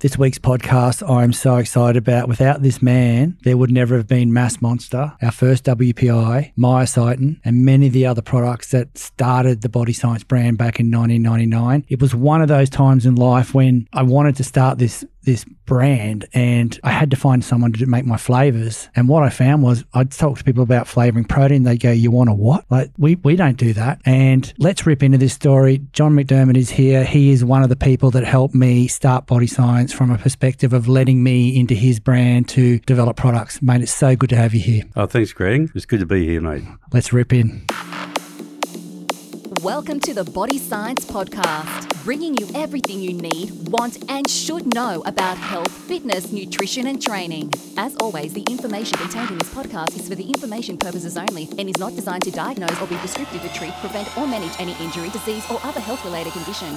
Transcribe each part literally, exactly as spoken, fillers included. This week's podcast, I'm so excited about. Without this man, there would never have been Mass Monster, our first W P I, Myocytin, and many of the other products that started the Body Science brand back in nineteen ninety-nine. It was one of those times in life when I wanted to start this this brand and I had to find someone to make my flavors. And what I found was I'd talk to people about flavoring protein. They go, you want a what? Like we, we don't do that. And let's rip into this story. John McDermott is here. He is one of the people that helped me start Body Science from a perspective of letting me into his brand to develop products. Mate, it's so good to have you here. Oh, thanks, Craig. It's good to be here, mate. Let's rip in. Welcome to the Body Science Podcast, bringing you everything you need, want, and should know about health, fitness, nutrition, and training. As always, the information contained in this podcast is for the information purposes only and is not designed to diagnose or be prescriptive to treat, prevent, or manage any injury, disease, or other health-related condition.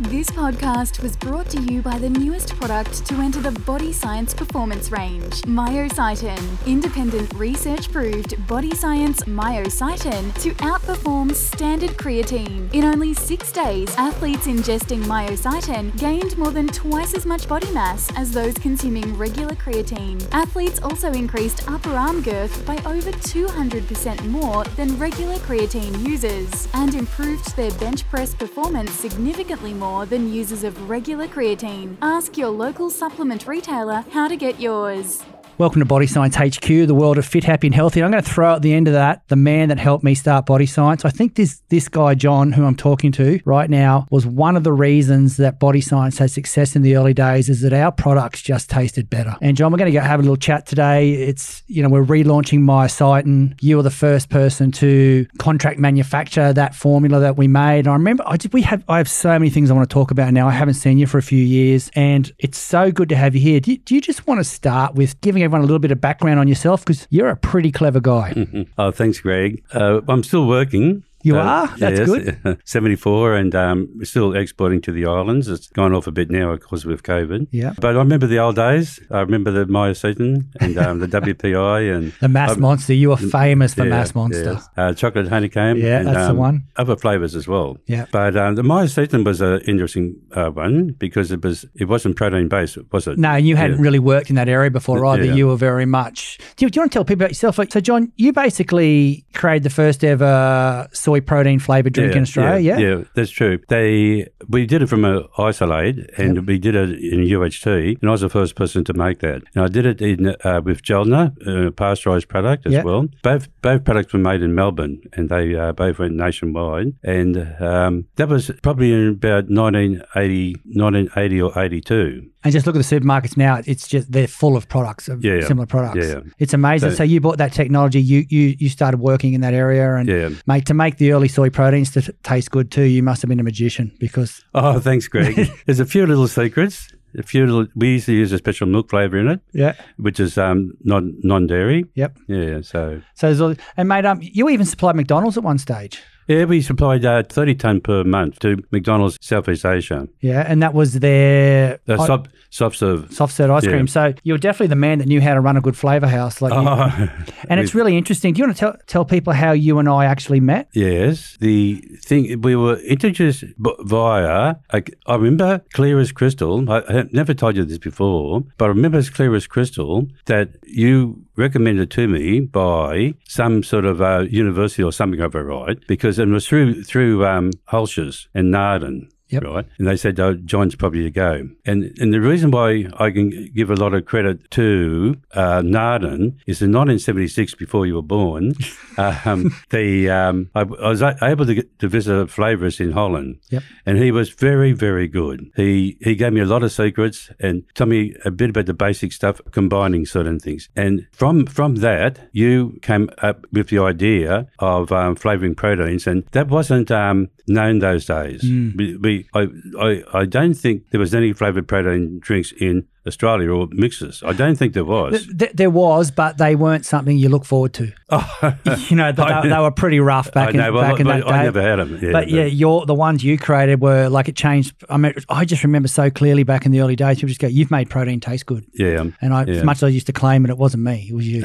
This podcast was brought to you by the newest product to enter the Body Science performance range, Myocytin. Independent research proved Body Science Myocytin to outperform standard creatine. In only six days, athletes ingesting Myocytin gained more than twice as much body mass as those consuming regular creatine. Athletes also increased upper arm girth by over two hundred percent more than regular creatine users and improved their bench press performance significantly more than users of regular creatine. Ask your local supplement retailer how to get yours. Welcome to Body Science H Q, the world of fit, happy and healthy. And I'm going to throw at the end of that the man that helped me start Body Science. I think this this guy, John, who I'm talking to right now, was one of the reasons that Body Science had success in the early days is that our products just tasted better. And John, we're going to go have a little chat today. It's, you know, we're relaunching Myocytin. You were the first person to contract manufacture that formula that we made. And I remember I did, we have I have so many things I want to talk about now. I haven't seen you for a few years and it's so good to have you here. Do you, do you just want to start with giving everyone a little bit of background on yourself, because you're a pretty clever guy. Oh, thanks, Greg. Uh, I'm still working. You uh, are? That's yes, good. seventy-four and um, still exporting to the islands. It's gone off a bit now because of COVID. Yeah. But I remember the old days. I remember the Myocytin and um, the W P I. And the Mass um, Monster. You were famous for yeah, Mass Monster. Yeah. Uh, chocolate honeycomb. Yeah, and, that's um, the one. Other flavours as well. Yeah. But um, the Myocytin was an interesting uh, one because it, was, it wasn't protein-based, was it? No, and you hadn't yeah. really worked in that area before either. Yeah. You were very much... Do you, do you want to tell people about yourself? Like, so, John, you basically created the first ever... soy protein flavoured drink yeah, in Australia, yeah, yeah? Yeah, that's true. They We did it from an isolate and yep. we did it in U H T and I was the first person to make that. And I did it in uh, with Gelner, a uh, pasteurised product as yep. well. Both both products were made in Melbourne and they uh, both went nationwide. And um, that was probably in about nineteen eighty, nineteen eighty or eighty-two. And just look at the supermarkets now, it's just they're full of products, of yeah, similar products. Yeah. It's amazing. So, so you bought that technology, you, you you started working in that area and yeah. mate, to make the early soy proteins to t- taste good too, you must have been a magician because... Oh, thanks, Greg. There's a few little secrets. A few little, we used to use a special milk flavour in it, yeah, which is um, non, non-dairy. Yep. Yeah, so... so there's all, and mate, um, you even supplied McDonald's at one stage. Yeah, we supplied uh, thirty tonne per month to McDonald's Southeast Asia. Yeah, and that was their... The soft, soft serve. Soft serve ice yeah. cream. So you're definitely the man that knew how to run a good flavour house. Like, oh, you, and it's really interesting. Do you want to tell tell people how you and I actually met? Yes. The thing, we were introduced via, I, I remember clear as crystal, I, I never told you this before, but I remember as clear as crystal that you... recommended to me by some sort of uh, university or something over, right? Because it was through through um, Holscher's and Nardin. Yep. Right. And they said, oh, John's probably a go. And and the reason why I can give a lot of credit to uh, Nardin is in nineteen seventy-six, before you were born, um, the um, I, I was able to, get, to visit a flavourist in Holland. Yep. And he was very, very good. He he gave me a lot of secrets and told me a bit about the basic stuff, combining certain things. And from, from that, you came up with the idea of um, flavouring proteins. And that wasn't um, known those days. Mm. We, we I, I, I don't think there was any flavoured protein drinks in Australia or mixes? I don't think there was. There, there was, but they weren't something you look forward to. Oh. You know, they, I, they were pretty rough back, I know, in, well, back in that I day. I never had them. Yeah, but, but yeah, your, the ones you created were like it changed. I mean, I just remember so clearly back in the early days, people just go, you've made protein taste good. Yeah. Um, and I, yeah. as much as I used to claim it, it wasn't me, it was you.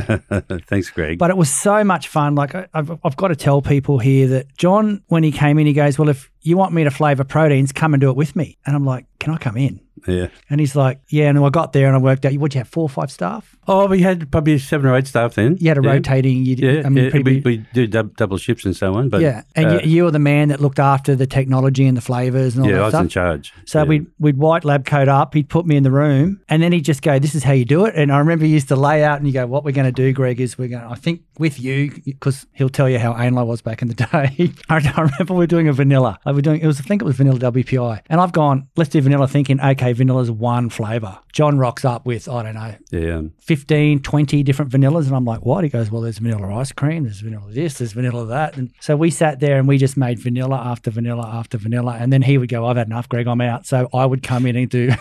Thanks, Greg. But it was so much fun. Like I, I've, I've got to tell people here that John, when he came in, he goes, well, if you want me to flavour proteins, come and do it with me. And I'm like, can I come in? Yeah. And he's like, yeah. And I got there and I worked out, what'd you have, four or five staff? Oh, we had probably seven or eight staff then. You had a yeah. rotating, you did, yeah, I mean, yeah. pretty, we, we do dub, double shifts and so on. But yeah. And uh, you, you were the man that looked after the technology and the flavours and all yeah, that stuff. Yeah, I was stuff. in charge. So yeah. we'd, we'd white lab coat up, he'd put me in the room and then he'd just go, this is how you do it. And I remember he used to lay out and you go, what we're going to do, Greg, is we're going to, I think with you, because he'll tell you how anal I was back in the day. I, I remember we were doing a vanilla. Like we're doing, it was, I think it was vanilla W P I. And I've gone, let's do vanilla thinking, okay, vanilla's one flavour. John rocks up with, I don't know, yeah. fifteen, twenty different vanillas. And I'm like, what? He goes, well, there's vanilla ice cream, there's vanilla this, there's vanilla that. And so we sat there and we just made vanilla after vanilla after vanilla. And then he would go, I've had enough, Greg, I'm out. So I would come in and do...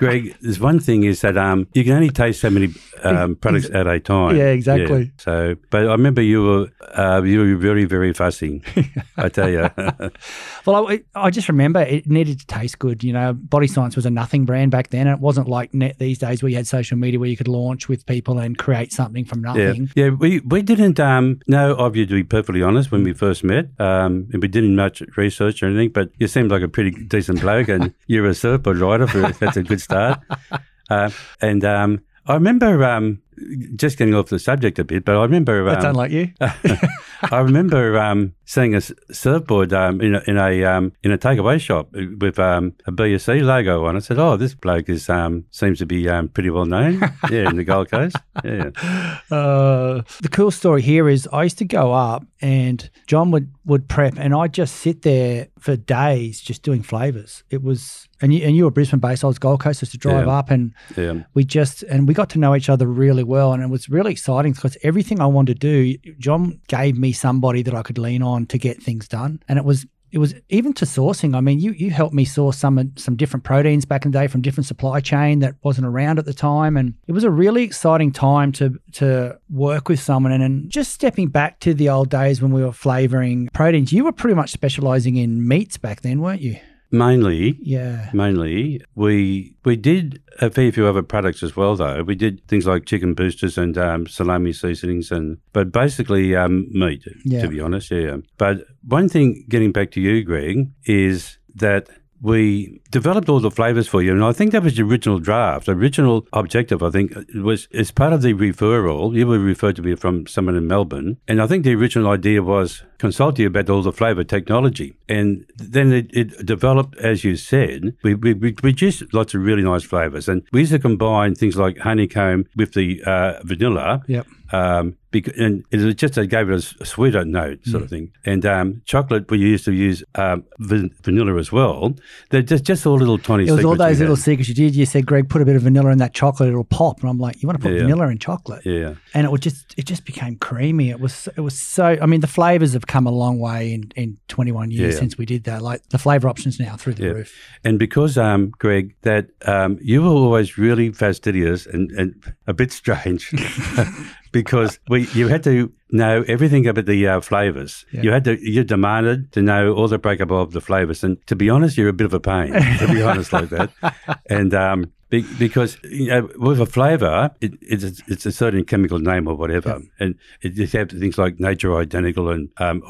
Greg, there's one thing is that um, you can only taste so many um, products at a time. Yeah, exactly. Yeah. So, but I remember you were uh, you were very, very fussy, I tell you. Well, I, I just remember it needed to taste good. You know, Body Science was a nothing brand back then. And it wasn't like net these days where you had social media where you could launch with people and create something from nothing. Yeah, yeah we, we didn't um, know of you, to be perfectly honest, when we first met. Um, and we didn't much research or anything, but you seemed like a pretty decent bloke and you're a surfer rider. For, that's a good start. Uh, and um, I remember um, just getting off the subject a bit, but I remember. Um, I don't like you. I remember um, seeing a surfboard um, in a in a, um, in a takeaway shop with um, a B S C logo on. I said, "Oh, this bloke is um, seems to be um, pretty well known, yeah, in the Gold Coast." Yeah. Uh, the cool story here is I used to go up, and John would would prep, and I'd just sit there for days just doing flavours. It was, and you, and you were Brisbane based, I was Gold Coast, I used to drive yeah. up and yeah. we just, and we got to know each other really well and it was really exciting because everything I wanted to do, John gave me somebody that I could lean on to get things done. And it was, it was even to sourcing. I mean, you you helped me source some some different proteins back in the day from different supply chain that wasn't around at the time. And it was a really exciting time to to work with someone. And, and just stepping back to the old days when we were flavouring proteins, you were pretty much specialising in meats back then, weren't you? Mainly, yeah. Mainly, we we did a fair few other products as well. Though we did things like chicken boosters and um, salami seasonings, and but basically um, meat. Yeah. To be honest, yeah. But one thing, getting back to you, Greg, is that we developed all the flavours for you, and I think that was the original draft. The original objective, I think, was as part of the referral. You were referred to me from someone in Melbourne, and I think the original idea was consult you about all the flavour technology. And then it, it developed, as you said, we, we, we produced lots of really nice flavours. And we used to combine things like honeycomb with the uh, vanilla. Yep. Um, because, and it was just, they gave it a sweeter note sort mm. of thing. And um, chocolate, we used to use um, van- vanilla as well. They're just, just all little tiny secrets. It was all those little had. secrets you did. You said, Greg, put a bit of vanilla in that chocolate, it'll pop. And I'm like, you want to put yeah. vanilla in chocolate? Yeah. And it would just, it just became creamy. It was, it was so, I mean, the flavours have come come a long way in, in twenty-one years yeah. since we did that. Like the flavour options now through the yeah. roof. And because, um, Greg, that um, you were always really fastidious and, and a bit strange because we you had to know everything about the uh, flavours. Yeah. You had to, you demanded to know all the breakup of the flavours. And to be honest, you're a bit of a pain, to be honest like that. And, um, because, you know, with a flavour, it, it's, it's a certain chemical name or whatever. Yeah. And it just has things like nature identical and um,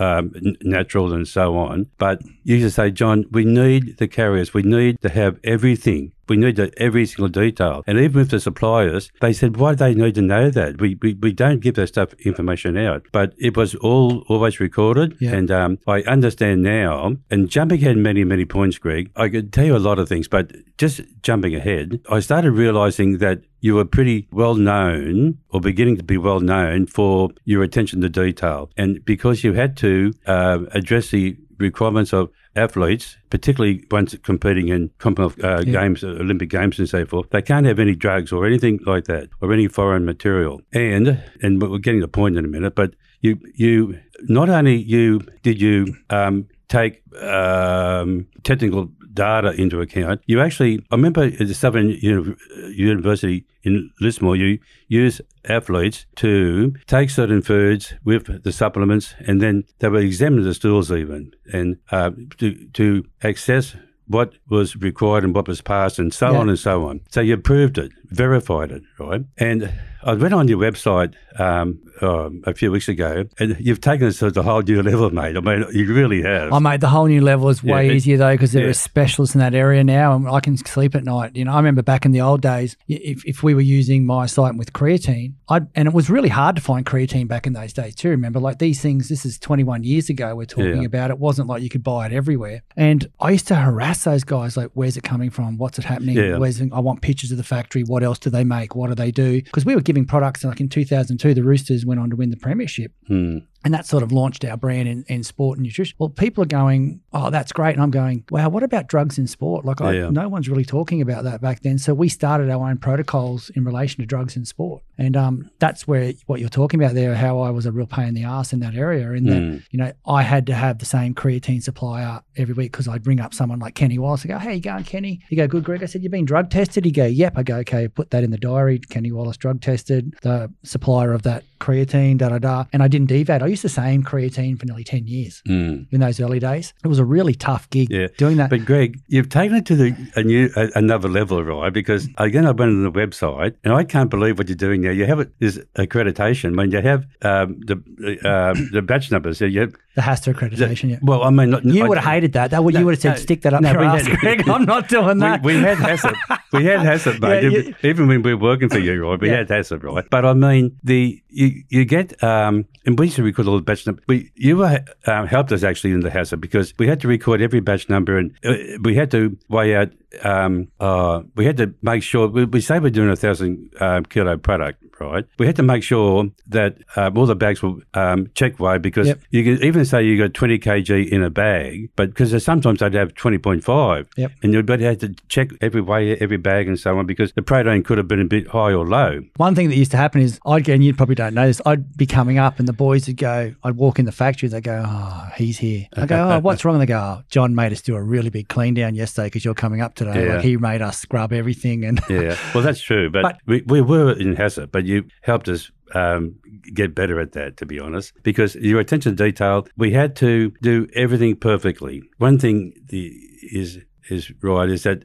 um, natural and so on. But you used to say, John, we need the carriers. We need to have everything. We need to, every single detail. And even with the suppliers, they said, why do they need to know that? We we, we don't give that stuff information out. But it was all always recorded. Yeah. And um, I understand now, and jumping ahead many, many points, Greg, I could tell you a lot of things, but just jumping ahead, I started realising that you were pretty well known or beginning to be well known for your attention to detail. And because you had to uh, address the requirements of athletes, particularly ones competing in Commonwealth uh, yeah. Games, uh, Olympic Games and so forth, they can't have any drugs or anything like that or any foreign material. And, and we're getting to the point in a minute, but you, you not only you did you um, take um, technical data into account, you actually, I remember at Southern University in Lismore, you use athletes to take certain foods with the supplements, and then they would examine the stools even, and uh, to, to access what was required and what was passed and so yeah. on and so on. So you proved it, verified it, right? And I went on your website um, um, a few weeks ago, and you've taken us to a whole new level, mate. I mean, you really have. Oh, mate, the whole new level is way yeah, easier, though, because there yeah. are specialists in that area now, and I can sleep at night. You know, I remember back in the old days, if, if we were using myocytin with creatine, I'd, and it was really hard to find creatine back in those days too, remember? Like these things, this is twenty-one years ago we're talking yeah. about. It wasn't like you could buy it everywhere. And I used to harass those guys, like, where's it coming from? What's it happening? Yeah. Where's it, I want pictures of the factory. What else do they make? What do they do? Because we were giving products, and like in two thousand two, the Roosters went on to win the premiership. Hmm. And that sort of launched our brand in, in sport and nutrition. Well, people are going, oh, that's great. And I'm going, wow, what about drugs in sport? Like, I, yeah. no one's really talking about that back then. So we started our own protocols in relation to drugs in sport. And um, that's where what you're talking about there, how I was a real pain in the ass in that area. In that, mm. you know, I had to have the same creatine supplier every week because I'd ring up someone like Kenny Wallace and go, hey, you going, Kenny? You go, good, Greg. I said, you've been drug tested? He'd go, yep. I go, okay, put that in the diary. Kenny Wallace drug tested, the supplier of that creatine, da, da, da. And I didn't deviate. I used the same creatine for nearly ten years mm. in those early days. It was a really tough gig yeah. doing that. But Greg, you've taken it to the a new a, another level, right? Because again, I went on the website and I can't believe what you're doing now. You have it, this accreditation. I mean, you have um, the uh, the batch numbers. So you have, the HACCP accreditation, yeah. Well, I mean, not, you I, would have hated that. That would no, you would have said, no, stick that up no, your ass, had, Greg. I'm not doing that. We, we had HACCP. We had HACCP, mate. Yeah, you, even when we were working for you, right? We yeah. had HACCP, right? But I mean, the you you get um, and we used to record all the batch numbers. We you were, um, helped us actually in the HACCP because we had to record every batch number, and uh, we had to weigh out. Um, uh, we had to make sure we, we say we're doing a thousand um, kilo product, right? We had to make sure that um, all the bags were um, check weighed because yep. you can even say you got twenty kilograms in a bag, but because sometimes they'd have twenty point five, yep. and you'd have to check every weigh, every bag, and so on because the protein could have been a bit high or low. One thing that used to happen is I'd go, and you probably don't know this. I'd be coming up, and the boys would go. I'd walk in the factory. They go, oh, he's here. I go, oh, what's wrong? They go, oh, John made us do a really big clean down yesterday because you're coming up today. Yeah. Like he made us scrub everything. And yeah, well, that's true. But, but we, we were in HACCP, but you helped us um, get better at that, to be honest, because your attention to detail, we had to do everything perfectly. One thing the, is... is right, is that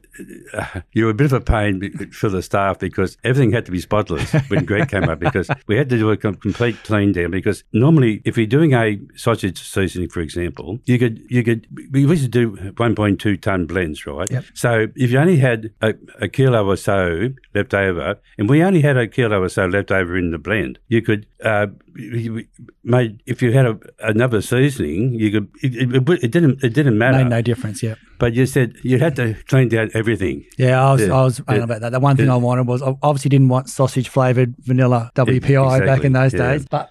uh, you were a bit of a pain for the staff because everything had to be spotless when Greg came up because we had to do a com- complete clean down because normally if you're doing a sausage seasoning, for example, you could, you could we used to do one point two tonne blends, right? Yep. So if you only had a, a kilo or so left over, and we only had a kilo or so left over in the blend, you could, uh, you made, if you had a, another seasoning, you could, it, it, it didn't it didn't matter. Made no difference, yeah. But you said you had to clean down everything. Yeah, I was yeah. I was yeah. about that. The one thing yeah. I wanted was I obviously didn't want sausage flavoured vanilla W P I exactly. back in those yeah. days. But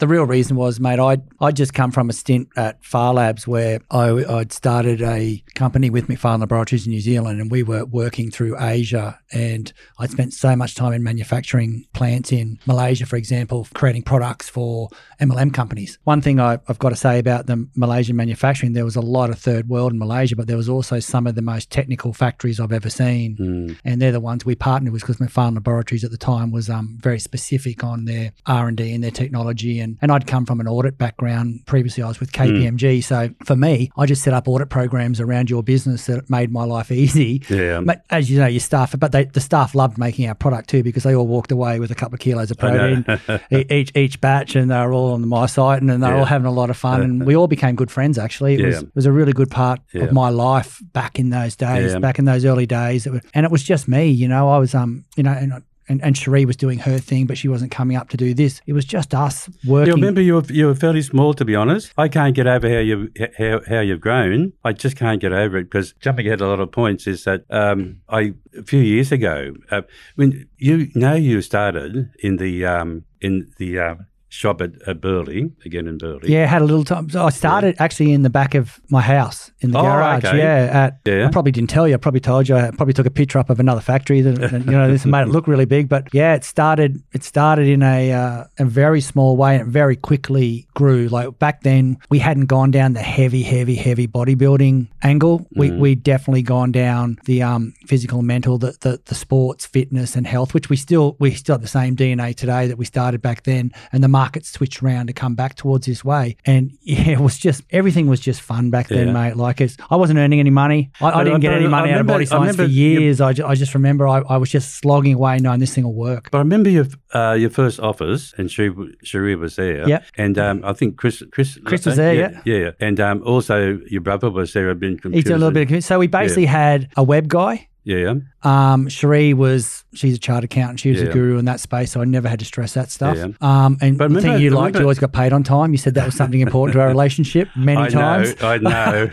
the real reason was, mate, I'd, I'd just come from a stint at Far Labs where I, I'd started a company with McFarlane Laboratories in New Zealand, and we were working through Asia, and I'd spent so much time in manufacturing plants in Malaysia, for example, creating products for M L M companies. One thing I, I've got to say about the Malaysian manufacturing, there was a lot of third world in Malaysia, but there was also some of the most technical factories I've ever seen. Mm. And they're the ones we partnered with because McFarlane Laboratories at the time was um, very specific on their R and D and their technology. And, and I'd come from an audit background. Previously, I was with K P M G. Mm. So for me, I just set up audit programs around your business that made my life easy. Yeah. But as you know, your staff, but they, the staff loved making our product too because they all walked away with a couple of kilos of protein each each batch, and they were all on the myocytin, and they were yeah. all having a lot of fun. And we all became good friends, actually. It yeah. was, was a really good part yeah. of my My life back in those days, yeah. back in those early days, it was, and it was just me, you know. I was, um, you know, and and, and Cherie was doing her thing, but she wasn't coming up to do this. It was just us working. Yeah, remember, you were you were fairly small, to be honest. I can't get over how you how, how you've grown. I just can't get over it because jumping ahead a lot of points is that um, I a few years ago uh, when you know you started in the um, in the uh, shop at, at Burleigh, again in Burleigh. Yeah, had a little time. So I started yeah. actually in the back of my house in the oh, garage. Okay. Yeah, at, yeah. I probably didn't tell you. I probably told you. I probably took a picture up of another factory that, you know, this made it look really big. But yeah, it started It started in a, uh, a very small way, and it very quickly grew. Like back then, we hadn't gone down the heavy, heavy, heavy bodybuilding angle. We mm. we definitely gone down the um, physical and mental, the, the the sports, fitness and health, which we still, we still have the same D N A today that we started back then. And the market switched around to come back towards this way. And yeah, it was just, everything was just fun back then, yeah. mate. Like it's, I wasn't earning any money. I, I didn't I, get I, any money I out remember, of Body Science remember, for years. You, I, just, I just remember I, I was just slogging away knowing this thing will work. But I remember your uh, your first office, and Sheree was there. Yeah. And um, I think Chris Chris, Chris was there, yeah. Yeah. yeah. And um, also your brother was there. I've been confused. He did a little bit of confused. So we basically yeah. had a web guy. Yeah. Um, Sheree was, she's a chartered accountant. She was yeah. a guru in that space, so I never had to stress that stuff. Yeah. Um, and but the remember, thing you liked, you always got paid on time. You said that was something important to our relationship many I times. Know, I know.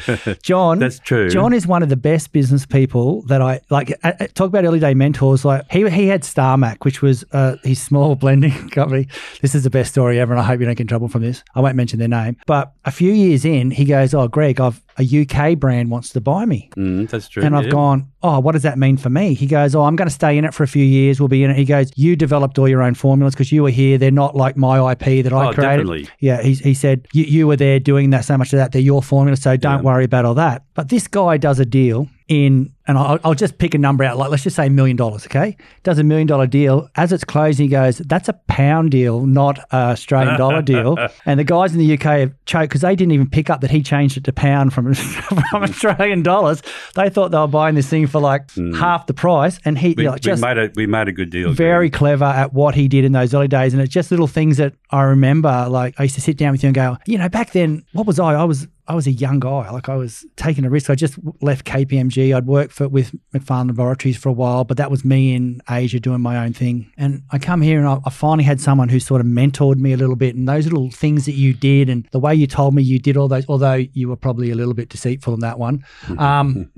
John. That's true. John is one of the best business people that I, like, uh, talk about early day mentors. Like he he had Starmac, which was uh, his small blending company. This is the best story ever, and I hope you don't get in trouble from this. I won't mention their name. But a few years in, he goes, oh, Greg, I've a U K brand wants to buy me. Mm, that's true. And I've yeah. gone, oh, what does that mean for me? He goes, oh, I'm going to stay in it for a few years. We'll be in it. He goes, you developed all your own formulas because you were here. They're not like my I P that I oh, created. Definitely. Yeah, he, he said, you, you were there doing that so much of that. They're your formulas, so don't yeah. worry about all that. But this guy does a deal in, and I'll, I'll just pick a number out, like let's just say a million dollars, okay? Does a million dollar deal. As it's closing, he goes, that's a pound deal, not a Australian dollar deal. And the guys in the U K have choked because they didn't even pick up that he changed it to pound from, from Australian dollars. They thought they were buying this thing for like mm. half the price. And he we, you know, just we made a, we made a good deal. Very again. clever at what he did in those early days. And it's just little things that I remember, like I used to sit down with you and go, you know, back then, what was I? I was... I was a young guy, like I was taking a risk. I just left K P M G. I'd worked for with McFarlane Laboratories for a while, but that was me in Asia doing my own thing. And I come here and I, I finally had someone who sort of mentored me a little bit. And those little things that you did and the way you told me you did all those, although you were probably a little bit deceitful in that one. Um,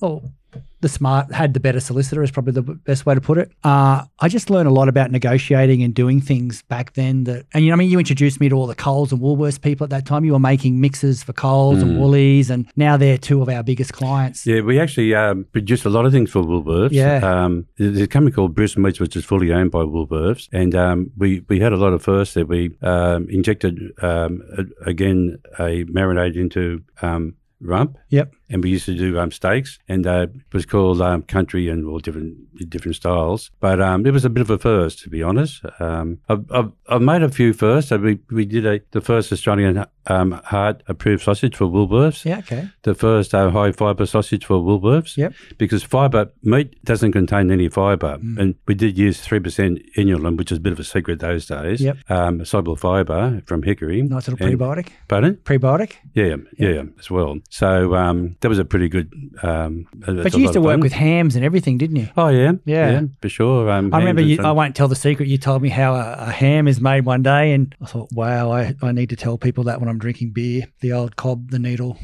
well, the smart had the better solicitor is probably the best way to put it. Uh, I just learned a lot about negotiating and doing things back then. That and you know, I mean, you introduced me to all the Coles and Woolworths people at that time. You were making mixes for Coles mm. and Woolies, and now they're two of our biggest clients. Yeah, we actually um, produced a lot of things for Woolworths. Yeah, um, there's a company called Brisbane Meats, which is fully owned by Woolworths, and um, we we had a lot of firsts that we um, injected um, a, again a marinade into um, rump. Yep. And we used to do um, steaks, and uh, it was called um, country and all different different styles. But um, it was a bit of a first, to be honest. Um, I've, I've, I've made a few firsts. So we we did a, the first Australian um, heart approved sausage for Woolworths. Yeah, okay. The first uh, high fibre sausage for Woolworths. Yep. Because fibre meat doesn't contain any fibre, mm. and we did use three percent inulin, which is a bit of a secret those days. Yep. Um, soluble fibre from hickory. Nice little and, prebiotic. Pardon? Prebiotic. Yeah, yeah, yeah, as well. So. Um, That was a pretty good. Um, but you used to work fun. with hams and everything, didn't you? Oh yeah, yeah, yeah for sure. Um, I remember. You, I won't tell the secret. You told me how a, a ham is made one day, and I thought, wow, I, I need to tell people that when I'm drinking beer, the old cob, the needle.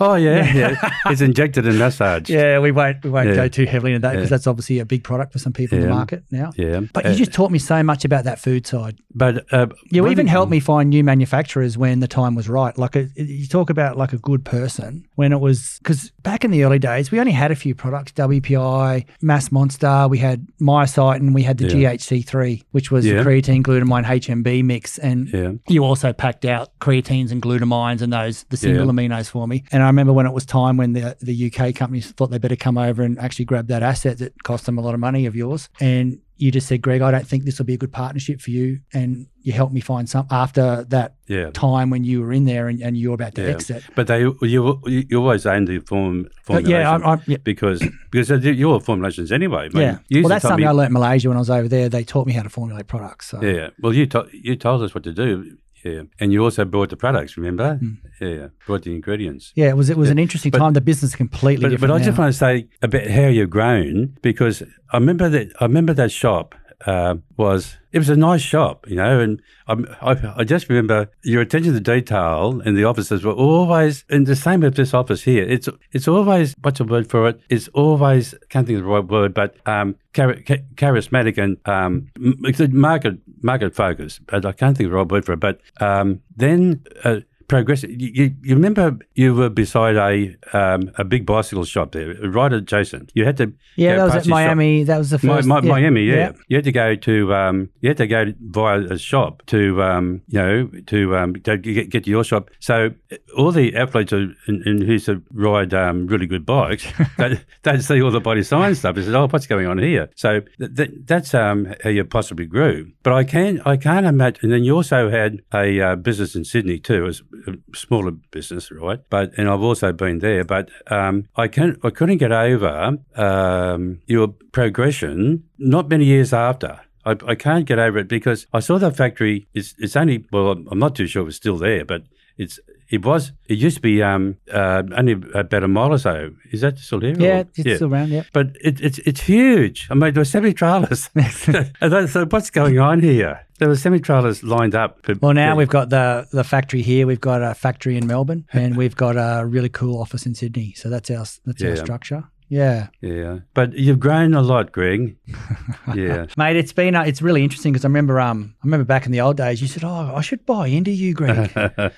Oh yeah, yeah. It's injected and massaged. Yeah, we won't we won't yeah. go too heavily into that because yeah. that's obviously a big product for some people yeah. in the market now. Yeah. But uh, you just taught me so much about that food side. But uh, you even helped me find new manufacturers when the time was right. Like a, you talk about like a good person when it was because back in the early days we only had a few products: W P I, Mass Monster. We had Myocytin. We had the yeah. G H C three, which was yeah. the creatine glutamine H M B mix, and yeah. you also packed out creatines and glutamines and those the single yeah. aminos for me. And I remember when it was time when the the U K companies thought they better come over and actually grab that asset that cost them a lot of money of yours. And you just said, Greg, I don't think this will be a good partnership for you. And you helped me find some after that yeah. time when you were in there and, and you were about to yeah. exit. But they, you you always owned the form, formulation uh, yeah, I, I, yeah. because because your formulations anyway. Mate. Yeah. You well, that's something me, I learned in Malaysia when I was over there. They taught me how to formulate products. So. Yeah. Well, you to, you told us what to do. Yeah, and you also brought the products, remember? Mm. Yeah, brought the ingredients. Yeah, it was it was yeah. an interesting but, time. The business is completely but, different But I now. just want to say about how you've grown because I remember that I remember that shop uh, was it was a nice shop, you know, and I'm, I, I just remember your attention to detail in the offices were always, and the same with this office here. It's it's always, what's a word for it? It's always, can't think of the right word, but um, char- char- charismatic and um, market market focus. But I can't think of the right word for it. But um, then. Uh, Progressive. You, you remember you were beside a um, a big bicycle shop there, right adjacent. You had to yeah, that was at Miami. Shop. That was the first Mi- Mi- yeah. Miami. Yeah. yeah, you had to go to um, you had to go via a shop to um, you know to, um, to get, get to your shop. So all the athletes are, in, in who ride um, really good bikes, they they'd see all the Body Science stuff. They said, "Oh, what's going on here?" So th- th- that's um, how you possibly grew. But I can I can't imagine. And then you also had a uh, business in Sydney too. As, a smaller business, right? But and I've also been there. But um, I can I couldn't get over um, your progression. Not many years after, I, I can't get over it because I saw that factory. It's it's only well, I'm not too sure it was still there, but it's. It was. It used to be um, uh, only about a mile or so. Is that still here? Yeah, or? it's yeah. still around. Yeah, but it, it's it's huge. I mean, there were semi trailers. So what's going on here? There were semi trailers lined up. For, well, now yeah. we've got the the factory here. We've got a factory in Melbourne, and we've got a really cool office in Sydney. So that's our that's yeah. our structure. Yeah. Yeah. But you've grown a lot, Greg. Yeah. Mate, it's been, uh, it's really interesting because I remember, um, I remember back in the old days, you said, oh, I should buy into you, Greg.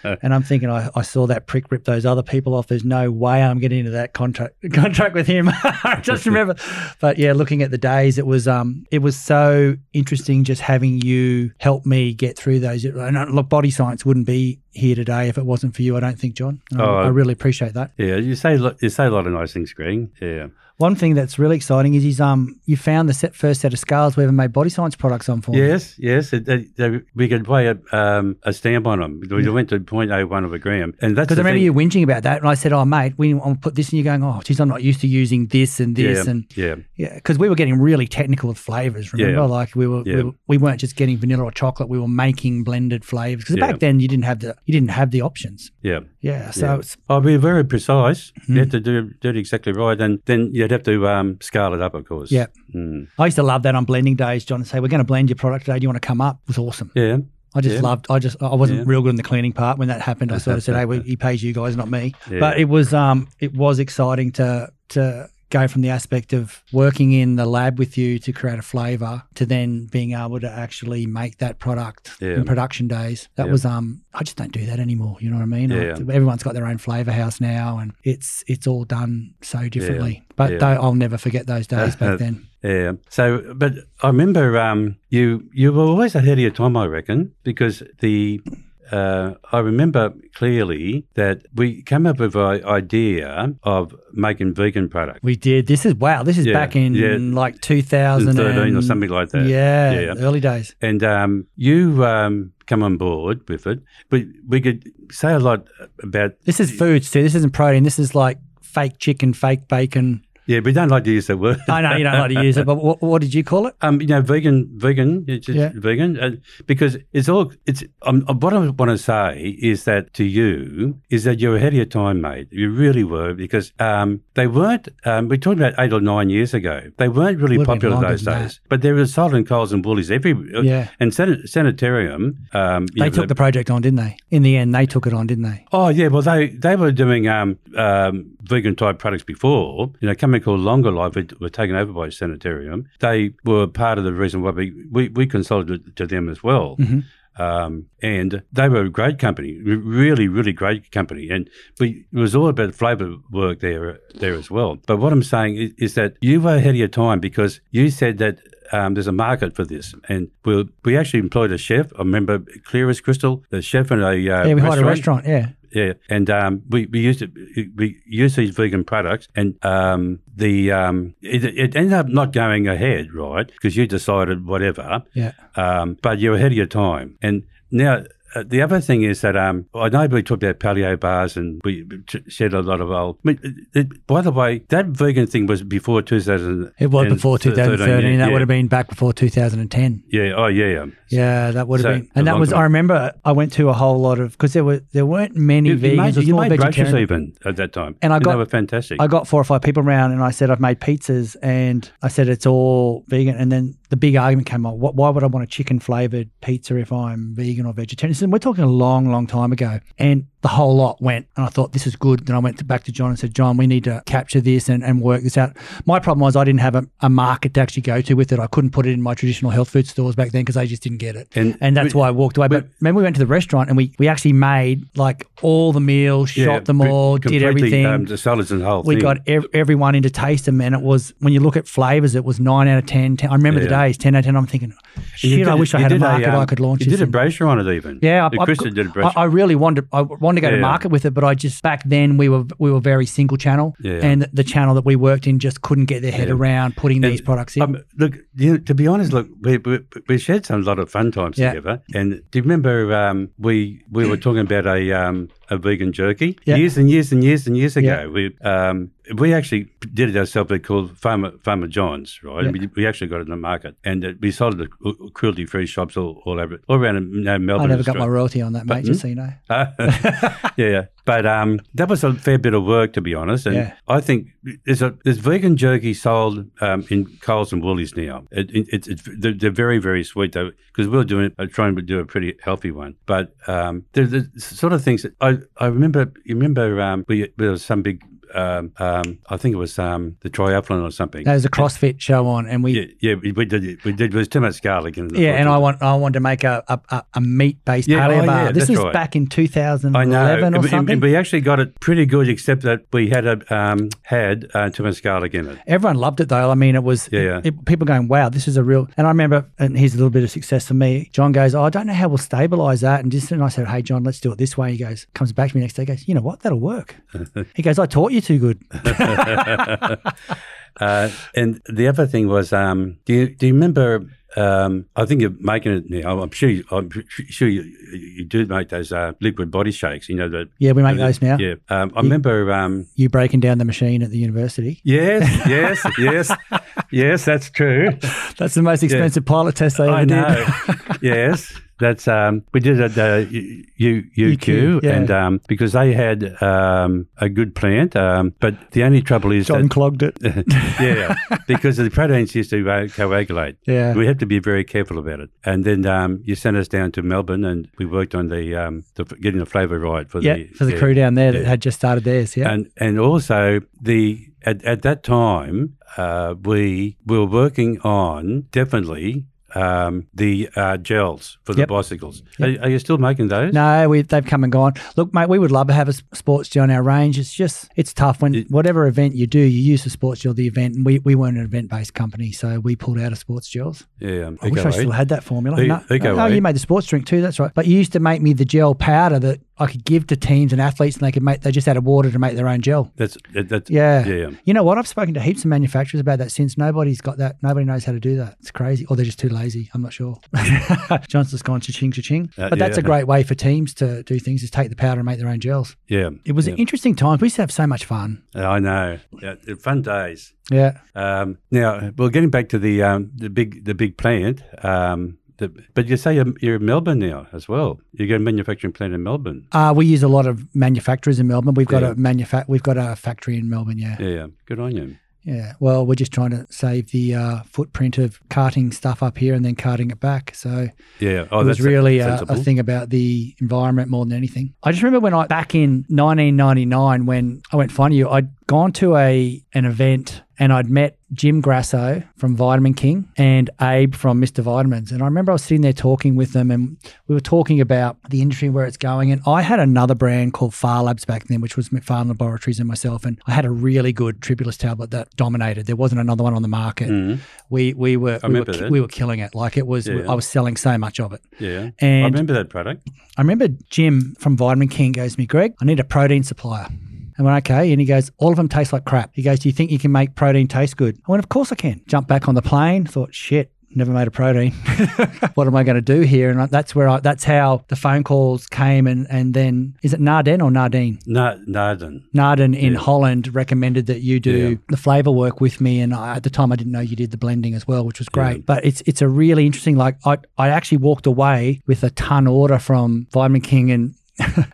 And I'm thinking, I, I saw that prick rip those other people off. There's no way I'm getting into that contract contract with him. I just remember. But yeah, looking at the days, it was, um, it was so interesting just having you help me get through those. And look, Body Science wouldn't be here today if it wasn't for you, I don't think, John. I, oh, I really appreciate that. Yeah, you say lo- you say a lot of nice things, Greg. Yeah. One thing that's really exciting is he's um you found the set, first set of scales we ever made Body Science products on for. Yes, me. yes. It, they, they, we could weigh a, um, a stamp on them. We yeah. went to zero point zero one of a gram. And that's because I remember thing. you whinging about that, and I said, oh, mate, we, I'll put this, and you're going, oh, geez, I'm not used to using this and this. Yeah, and yeah. Because yeah, we were getting really technical with flavours, remember? Yeah. Like we, were, yeah. we, were, we weren't just getting vanilla or chocolate. We were making blended flavours. Because yeah. back then you didn't have the you didn't have the options. Yeah. Yeah. So yeah. It's, I'll be very precise. Mm-hmm. You have to do, do it exactly right. And then you You'd have to um, scale it up, of course. Yeah. Mm. I used to love that on blending days, John, and say, we're going to blend your product today. Do you want to come up? It was awesome. Yeah. I just yeah. loved, I just, I wasn't yeah. real good in the cleaning part when that happened. I sort of said, hey, we, he pays you guys, not me. Yeah. But it was, um, it was exciting to, to, go from the aspect of working in the lab with you to create a flavour to then being able to actually make that product yeah. in production days. That yeah. was um, I just don't do that anymore. You know what I mean? Yeah. I, everyone's got their own flavour house now, and it's it's all done so differently. Yeah. But yeah. Though, I'll never forget those days back then. Yeah. So, but I remember um, you you were always ahead of your time, I reckon, because the. Uh, I remember clearly that we came up with an idea of making vegan products. We did. This is, wow, this is yeah, back in yeah. like two thousand thirteen or something like that. Yeah, yeah. Early days. And um, you... Um, come on board with it, but we could say a lot about... This is foods too. This isn't protein. This is like fake chicken, fake bacon... Yeah, we don't like to use the word. I know you don't like to use it, but what, what did you call it? Um, you know, vegan, vegan, it's yeah. vegan, uh, because it's all. It's um, what I want to say is that to you is that you're ahead of your time, mate. You really were, because um, they weren't. Um, we talked about eight or nine years ago. They weren't really popular those days, that. But there was Solid Coles and Woolies every. Uh, yeah. And San- Sanitarium. Um, they know, took the project on, didn't they? In the end, they took it on, didn't they? Oh yeah, well they they were doing um, um, vegan type products before, you know, coming. Called Longer Life were taken over by Sanitarium. They were part of the reason why we, we, we consolidated to them as well. Mm-hmm. Um, and they were a great company, really, really great company. And we, it was all about flavour work there there as well. But what I'm saying is, is that you were ahead of your time because you said that Um, there's a market for this, and we we'll, we actually employed a chef. I remember clear as crystal, the chef in a uh, yeah, we hired a restaurant, yeah, yeah, and um, we we used it, we used these vegan products, and um, the um, it, it ended up not going ahead, right? Because you decided whatever, yeah, um, but you're ahead of your time, and now Uh, the other thing is that um, I know we talked about paleo bars and we shared a lot of old. I mean, it, it, by the way, that vegan thing was before two thousand. It was before twenty thirteen. Yeah, that yeah. would have been back before two thousand ten. Yeah. Oh, yeah. Yeah. Yeah, that would have so, been. And that was. Time. I remember I went to a whole lot of because there were there weren't many you, vegans. You made, you made brunches even at that time. And I got and they were fantastic. I got four or five people around, and I said I've made pizzas, and I said it's all vegan, and then. The big argument came on, why would I want a chicken-flavoured pizza if I'm vegan or vegetarian? And we're talking a long, long time ago. And the whole lot went, and I thought, this is good. Then I went to, back to John and said, John, we need to capture this and, and work this out. My problem was I didn't have a, a market to actually go to with it. I couldn't put it in my traditional health food stores back then because they just didn't get it. And, and that's we, why I walked away. But we, remember we went to the restaurant and we, we actually made like all the meals, shot yeah, them all, did everything. Um, the salads and the whole we thing. got ev- everyone in to taste them, and it was, when you look at flavours, it was nine out of ten. ten. I remember yeah. the days, ten out of ten. I'm thinking, shit, I wish I had a market a, um, I could launch it. You did this a brochure on it even. Yeah. I, I, Kristen did a brochure. I, I really wanted, I wanted to go yeah, to market yeah. with it, but I just, back then we were we were very single channel yeah. and the channel that we worked in just couldn't get their head yeah. around putting and, these products in. Um, look, you know, to be honest, look, we, we, we shared some lot of fun times yeah. together. And do you remember um, we we were talking about a um, a vegan jerky yeah. years and years and years and years ago? Yeah. We um, we actually did it ourselves. It called Farmer, Farmer John's, right? Yeah. We, we actually got it in the market, and uh, we sold it to uh, cruelty-free shops all, all over, all around you know, Melbourne. I never got my royalty on that, mate. But, just so you know. Uh, yeah, but um, that was a fair bit of work, to be honest. And yeah. I think there's a there's vegan jerky sold um, in Coles and Woolies now. It, it, it's, it's they're, they're very very sweet though, because we we're doing uh, trying to do a pretty healthy one. But um, there's the sort of things that I I remember. You remember um, we there was some big. Um, um, I think it was um, the triathlon or something. There was a CrossFit and, show on, and we yeah, yeah we, we did we did it was too much garlic in the yeah, and I want I wanted to make a a, a meat based yeah, paleo oh, bar. Yeah, this was right. back in two thousand eleven or it, something. It, we actually got it pretty good, except that we had a um, had uh, too much garlic in it. Everyone loved it though. I mean, it was yeah, yeah. It, people going, wow, this is a real. And I remember, and here's a little bit of success for me. John goes, oh, I don't know how we'll stabilise that, and just and I said, hey John, let's do it this way. He goes, comes back to me next day, goes, you know what, that'll work. He goes, I taught you. You're too good. uh, and the other thing was, um, do you do you remember? Um, I think you're making it now. I'm sure. You, I'm sure you, you do make those uh, liquid body shakes. You know that. Yeah, we make uh, those now. Yeah, um, I you, remember um, you breaking down the machine at the university. Yes, yes, yes, yes. That's true. That's the most expensive yeah. pilot test I ever I know. did. Yes. That's um, we did at the U, U, UQ, yeah. and um, because they had um, a good plant, um, but the only trouble is John that, clogged it. yeah, because the proteins used to uh, coagulate. Yeah, we have to be very careful about it. And then um, you sent us down to Melbourne, and we worked on the, um, the getting the flavour right for yeah, the for the yeah, crew down there yeah. that had just started theirs. Yeah, and and also the at, at that time uh, we were working on definitely. Um, the uh, gels for the yep. bicycles. Yep. Are, are you still making those? No, we, they've come and gone. Look, mate, we would love to have a sports gel in our range. It's just, it's tough. When it, whatever event you do, you use the sports gel, the event, and we, we weren't an event-based company, so we pulled out of sports gels. Yeah. I wish I still had that formula. E- no, no, oh, you made the sports drink too, that's right. But you used to make me the gel powder that I could give to teams and athletes, and they could make. They just added water to make their own gel. That's that's yeah. yeah. You know what? I've spoken to heaps of manufacturers about that since. Nobody's got that. Nobody knows how to do that. It's crazy, or they're just too lazy. I'm not sure. Johnson's gone cha-ching, cha-ching. Uh, but that's yeah. a great way for teams to do things: is take the powder and make their own gels. Yeah. It was yeah. an interesting time. We used to have so much fun. I know. Yeah, fun days. Yeah. Um, now, well, getting back to the um, the big the big plant. Um, The, but you say you're, you're in Melbourne now as well. You got a manufacturing plant in Melbourne. Uh, we use a lot of manufacturers in Melbourne. We've got yeah. a manufa- We've got a factory in Melbourne. Yeah. Yeah. yeah. Good on you. Yeah, well, we're just trying to save the uh, footprint of carting stuff up here and then carting it back. So yeah, oh, it was really a, a thing about the environment more than anything. I just remember when I, back in nineteen ninety-nine, when I went finding you, I'd gone to a an event and I'd met Jim Grasso from Vitamin King and Abe from Mr Vitamins. And I remember I was sitting there talking with them and we were talking about the industry, where it's going. And I had another brand called Far Labs back then, which was McFarlane Laboratories and myself. And I had a really good tribulus tablet that dominated. There wasn't another one on the market. Mm-hmm. We we were we were, we were killing it. Like it was, yeah. I was selling so much of it. Yeah, and I remember that product. I remember Jim from Vitamin King goes to me, Greg, I need a protein supplier. I went, okay. And he goes, all of them taste like crap. He goes, do you think you can make protein taste good? I went, of course I can. Jumped back on the plane, thought, shit. never made a protein. What am I going to do here? And that's where I, that's how the phone calls came. And, and then, is it Nardin or Nardin? No, Nardin. Nardin yeah. in Holland recommended that you do yeah. the flavour work with me. And I, at the time, I didn't know you did the blending as well, which was great. Yeah. But it's it's a really interesting, like I, I actually walked away with a ton order from Vitamin King and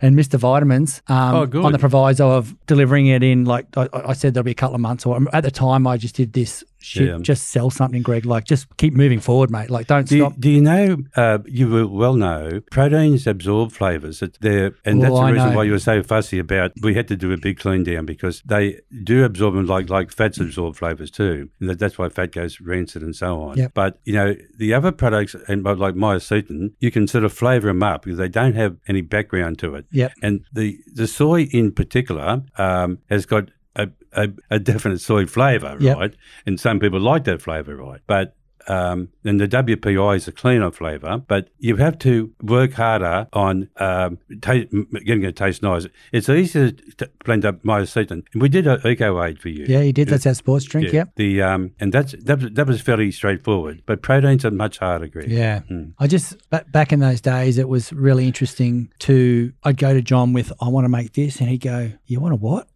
and Mister Vitamins um, oh, on the proviso of delivering it in, like I, I said, there'll be a couple of months. Or at the time, I just did this shit. Yeah. Just sell something, Greg. Like, just keep moving forward, mate. Like, don't do, stop. Do you know? Uh, you will well know proteins absorb flavors. They're and well, that's the I reason know. why you were so fussy about. We had to do a big clean down because they do absorb them, like like fats absorb flavors too. And that, that's why fat goes rancid and so on. Yep. But you know the other products, and like myocytin, you can sort of flavor them up because they don't have any background to it. Yeah. And the the soy in particular um, has got. A, a, a definite soy flavour, yep. right? And some people like that flavour, right? But um, and the W P I is a cleaner flavour, but you have to work harder on um, ta- getting it to taste nice. It's easier to blend up myocytin. We did an EcoAid for you. Yeah, you did. That's our sports drink, yeah. Yep. The, um, and that's that, that was fairly straightforward, but proteins are much harder, Greg. Yeah. Mm. I just, back in those days, it was really interesting to, I'd go to John with, I want to make this, and he'd go, you want to what?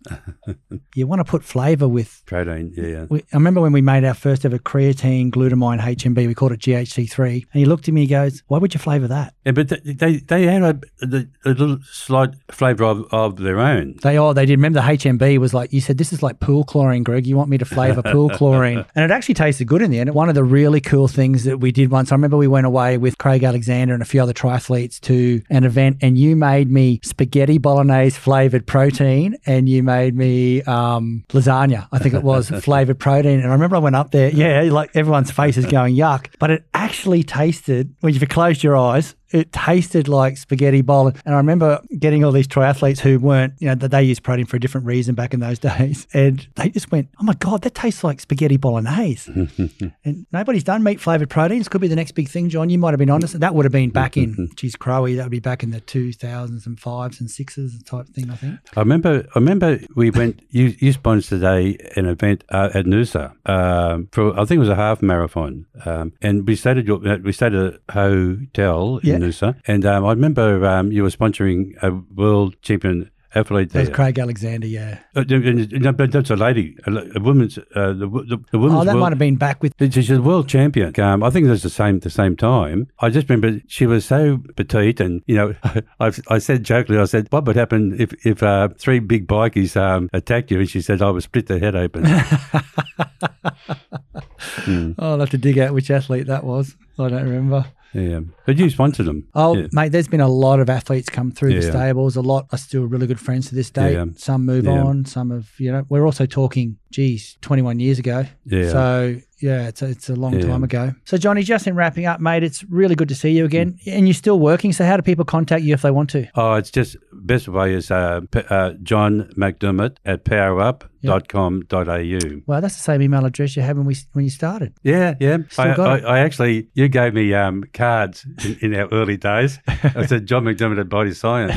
You want to put flavour with... protein, yeah. We, I remember when we made our first ever creatine, glutamine, H M B, we called it G H C three, and he looked at me and he goes, why would you flavour that? Yeah, but they they had a, a little slight flavour of, of their own. They are, they did. Remember the H M B was like, you said, this is like pool chlorine, Greg, you want me to flavour pool chlorine. And it actually tasted good in the end. One of the really cool things that we did once, I remember we went away with Craig Alexander and a few other triathletes to an event, and you made me spaghetti bolognese flavoured protein, and you made me um, lasagna, I think it was, flavoured protein. And I remember I went up there, yeah, like everyone's face is going yuck, but it actually tasted, when you've closed your eyes, it tasted like spaghetti bowl. And I remember getting all these triathletes who weren't, you know, that they used protein for a different reason back in those days. And they just went, oh my God, that tastes like spaghetti bolognese. And nobody's done meat flavored proteins. Could be the next big thing, John. You might have been honest. That would have been back in, geez, Crowy, that would be back in the two thousands and fives and sixes type thing, I think. I remember I remember we went, you, you sponsored a, an event uh, at Noosa um, for, I think it was a half marathon. Um, and we stayed at, your, we stayed at a hotel yeah. in Noosa. And um, I remember um, you were sponsoring a world champion athlete there. There's Craig Alexander, yeah. Uh, no, but that's a lady, a, a woman's, uh, the, the, the woman's. Oh, that world, might have been back with. She's a world champion. Um, I think it was the same, the same time. I just remember she was so petite, and you know, I, I've, I said jokingly, I said, what would happen if if uh, three big bikies um, attacked you? And she said, I would split their head open. mm. I'll have to dig out which athlete that was. I don't remember. Yeah, but you sponsored them. Oh, yeah. Mate, there's been a lot of athletes come through yeah. the stables. A lot are still really good friends to this day. Yeah. Some move yeah. on. Some have, you know, we're also talking, geez, twenty-one years ago. Yeah. So, yeah, it's a, it's a long yeah. time ago. So, Johnny, just in wrapping up, mate, it's really good to see you again. Mm. And you're still working. So how do people contact you if they want to? Oh, it's just, best way is uh, uh, John McDermott at PowerUp. Dot com dot au. Well, that's the same email address you had when we when you started. Yeah, yeah. I, I, I actually, you gave me um, cards in, in our early days. I said John McDermott at Body Science.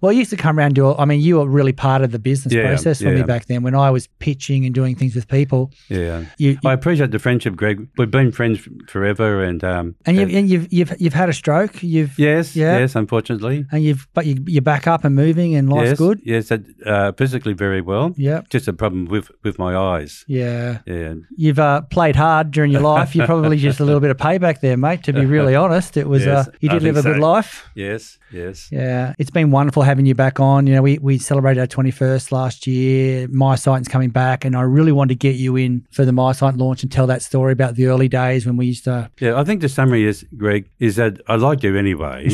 Well, you used to come around and do. All, I mean, you were really part of the business yeah, process for yeah. me back then when I was pitching and doing things with people. Yeah, you, you, I appreciate the friendship, Greg. We've been friends forever, and um, and, you've, and you've you've you've had a stroke. You've yes, yeah, yes, unfortunately, and you've but you, you're back up and moving, and life's yes, good. Yes, uh, physically very well. Yeah. Just a problem with, with my eyes. Yeah. Yeah. You've uh, played hard during your life. You're probably just a little bit of payback there, mate, to be really honest. It was yes, uh, you did live a so. good life. Yes, yes. Yeah. It's been wonderful having you back on. You know, we, we celebrated our twenty-first last year. Myocytin's coming back, and I really wanted to get you in for the Myocytin launch and tell that story about the early days when we used to. Yeah, I think the summary is, Greg, is that I liked you anyway.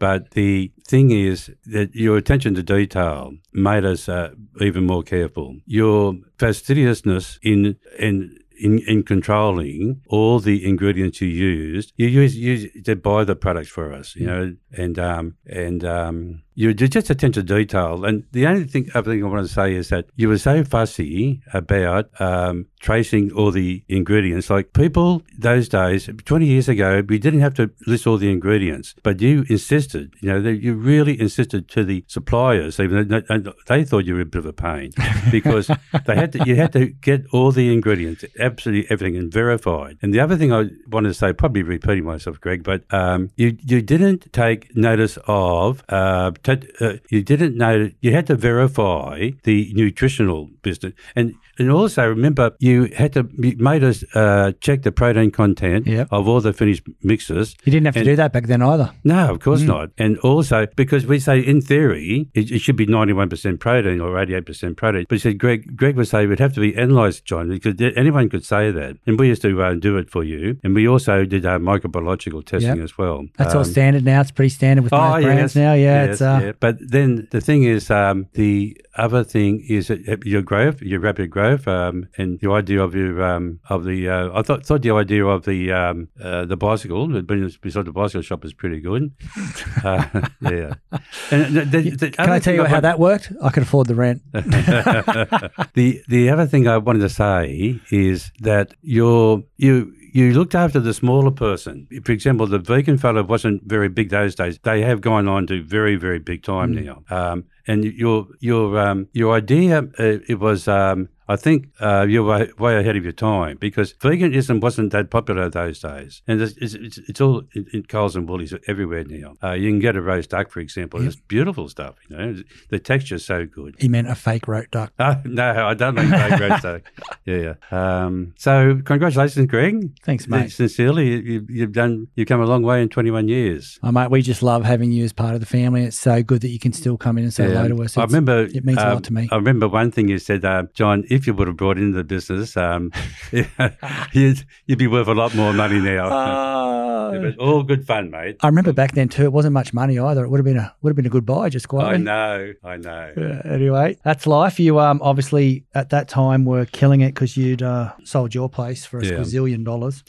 But the thing is that your attention to detail made us uh, even more careful. Your fastidiousness in in in, in controlling all the ingredients you used, you used, used to buy the products for us, you know, and um, and um, You just attention to detail. And the only thing I think I want to say is that you were so fussy about um, tracing all the ingredients. Like people those days, twenty years ago, we didn't have to list all the ingredients, but you insisted, you know, that you really insisted to the suppliers, even though they thought you were a bit of a pain because they had to, you had to get all the ingredients, absolutely everything, and verified. And the other thing I want to say, probably repeating myself, Greg, but um, you, you didn't take notice of... Uh, To, uh, you didn't know, you had to verify the nutritional business. And and also, remember, you had to, you made us uh, check the protein content yep. of all the finished mixes. You didn't have and, to do that back then either. No, of course mm. not. And also, because we say, in theory, it, it should be ninety-one percent protein or eighty-eight percent protein. But you said, Greg, Greg would say it would have to be analysed, John, because anyone could say that. And we used to uh, do it for you. And we also did our microbiological testing yep. as well. That's um, all standard now. It's pretty standard with oh, most brands yes, now. Yeah, yes, it's... Uh, Yeah, but then the thing is, um, the other thing is that your growth, your rapid growth, um, and the idea of your um, of the. Uh, I thought thought the idea of the um, uh, the bicycle, being beside the bicycle shop, is pretty good. Uh, yeah. And the, the, the can I tell you I how want, that worked? I can afford the rent. the the other thing I wanted to say is that your you. You looked after the smaller person. For example, the vegan fellow wasn't very big those days. They have gone on to very, very big time mm. now. Um, and your your um, your idea, uh, it was... Um, I think uh, you're way, way ahead of your time because veganism wasn't that popular those days. And it's, it's, it's all in Coles and Woolies everywhere now. Uh, you can get a roast duck, for example. Yeah. It's beautiful stuff, you know. The texture's so good. He meant a fake roast duck. Oh, no, I don't like fake roast duck. Yeah, yeah. Um, so congratulations, Greg. Thanks, mate. Sincerely, you, you've done, you've come a long way in twenty-one years. Oh, mate, we just love having you as part of the family. It's so good that you can still come in and say yeah. hello to us. It's, I remember, it means um, a lot to me. I remember one thing you said, uh, John, if you would have brought into the business, um, you'd, you'd be worth a lot more money now. Oh. It was all good fun, mate. I remember back then too. It wasn't much money either. It would have been a would have been a good buy, just quietly. I know, I know. Yeah, anyway, that's life. You um obviously at that time were killing it because you'd uh, sold your place for a yeah. gazillion dollars,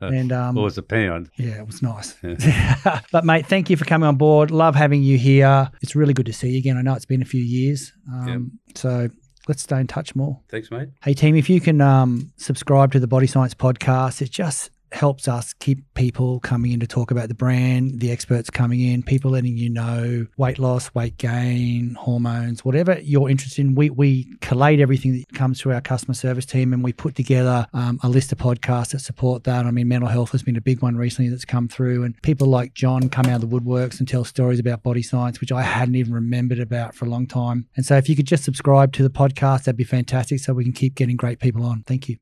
and um, or it was a pound. Yeah, it was nice. Yeah. But mate, thank you for coming on board. Love having you here. It's really good to see you again. I know it's been a few years. Um yep. So. Let's stay in touch more. Thanks, mate. Hey, team, if you can um, subscribe to the Body Science podcast, it just helps us keep people coming in to talk about the brand, the experts coming in, people letting you know weight loss, weight gain, hormones, whatever you're interested in. We we collate everything that comes through our customer service team and we put together um, a list of podcasts that support that. I mean, mental health has been a big one recently that's come through and people like John come out of the woodworks and tell stories about Body Science, which I hadn't even remembered about for a long time. And so if you could just subscribe to the podcast, that'd be fantastic so we can keep getting great people on. Thank you.